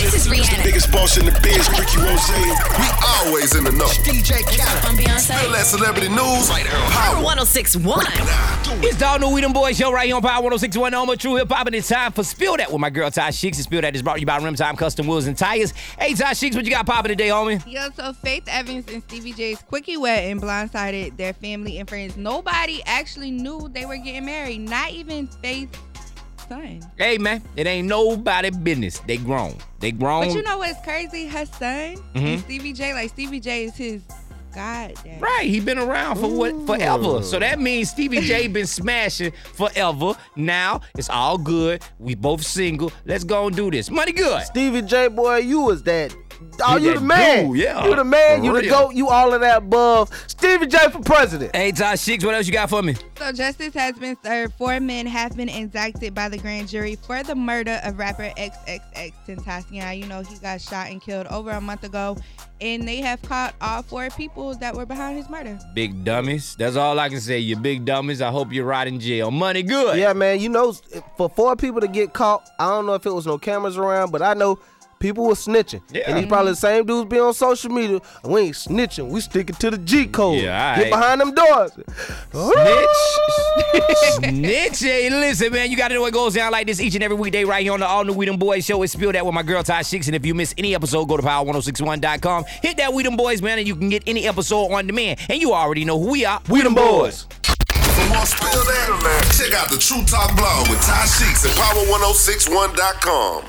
This is Rihanna. The biggest boss in the biz, Ricky Rose. We always in the know. DJ Kyle. I'm Beyonce. Spill That celebrity news. Right here on Power 106.1. It's the all new We Them Boys Show right here on Power 106.1. All my true hip hop, and it's time for Spill That with my girl Ty Chicks. And Spill That is brought to you by Rim Time Custom Wheels and Tires. Hey, Ty Chicks, what you got popping today, homie? Yo, so Faith Evans and Stevie J's Quickie Wet and Blindsided their family and friends. Nobody actually knew they were getting married. Not even Faith. Son. Hey, man, it ain't nobody business. They grown. They grown. But you know what's crazy? Her son, mm-hmm. Stevie J, like Stevie J is his goddamn. Right. He been around for forever. So that means Stevie J been smashing forever. Now it's all good. We both single. Let's go and do this. Money good. Stevie J, boy, you was that. Oh, you the man. Dude, yeah. You the man. You the GOAT. You all of that above. Stevie J for president. Hey, Ty Chicks, what else you got for me? So justice has been served. 4 men have been indicted by the grand jury for the murder of rapper XXXTentacion. You know, he got shot and killed over a month ago. And they have caught all 4 people that were behind his murder. Big dummies. That's all I can say. You big dummies. I hope you're rotting jail. Money good. Yeah, man. You know, for 4 people to get caught, I don't know if it was no cameras around, but I know people were snitching. Yeah. And he's probably the same dudes be on social media. We ain't snitching. We sticking to the G code. Yeah, get behind them doors. Snitch. Hey, listen, man, you got to know what goes down like this each and every weekday right here on the All New We Them Boys Show. It's Spill That with my girl, Ty Chicks. And if you miss any episode, go to power1061.com. Hit that We Them Boys, man, and you can get any episode on demand. And you already know who we are. We Them Boys. For more Spill That, man, check out the True Talk blog with Ty Chicks at power1061.com.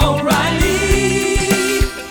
O'Reilly.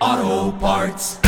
Auto Parts.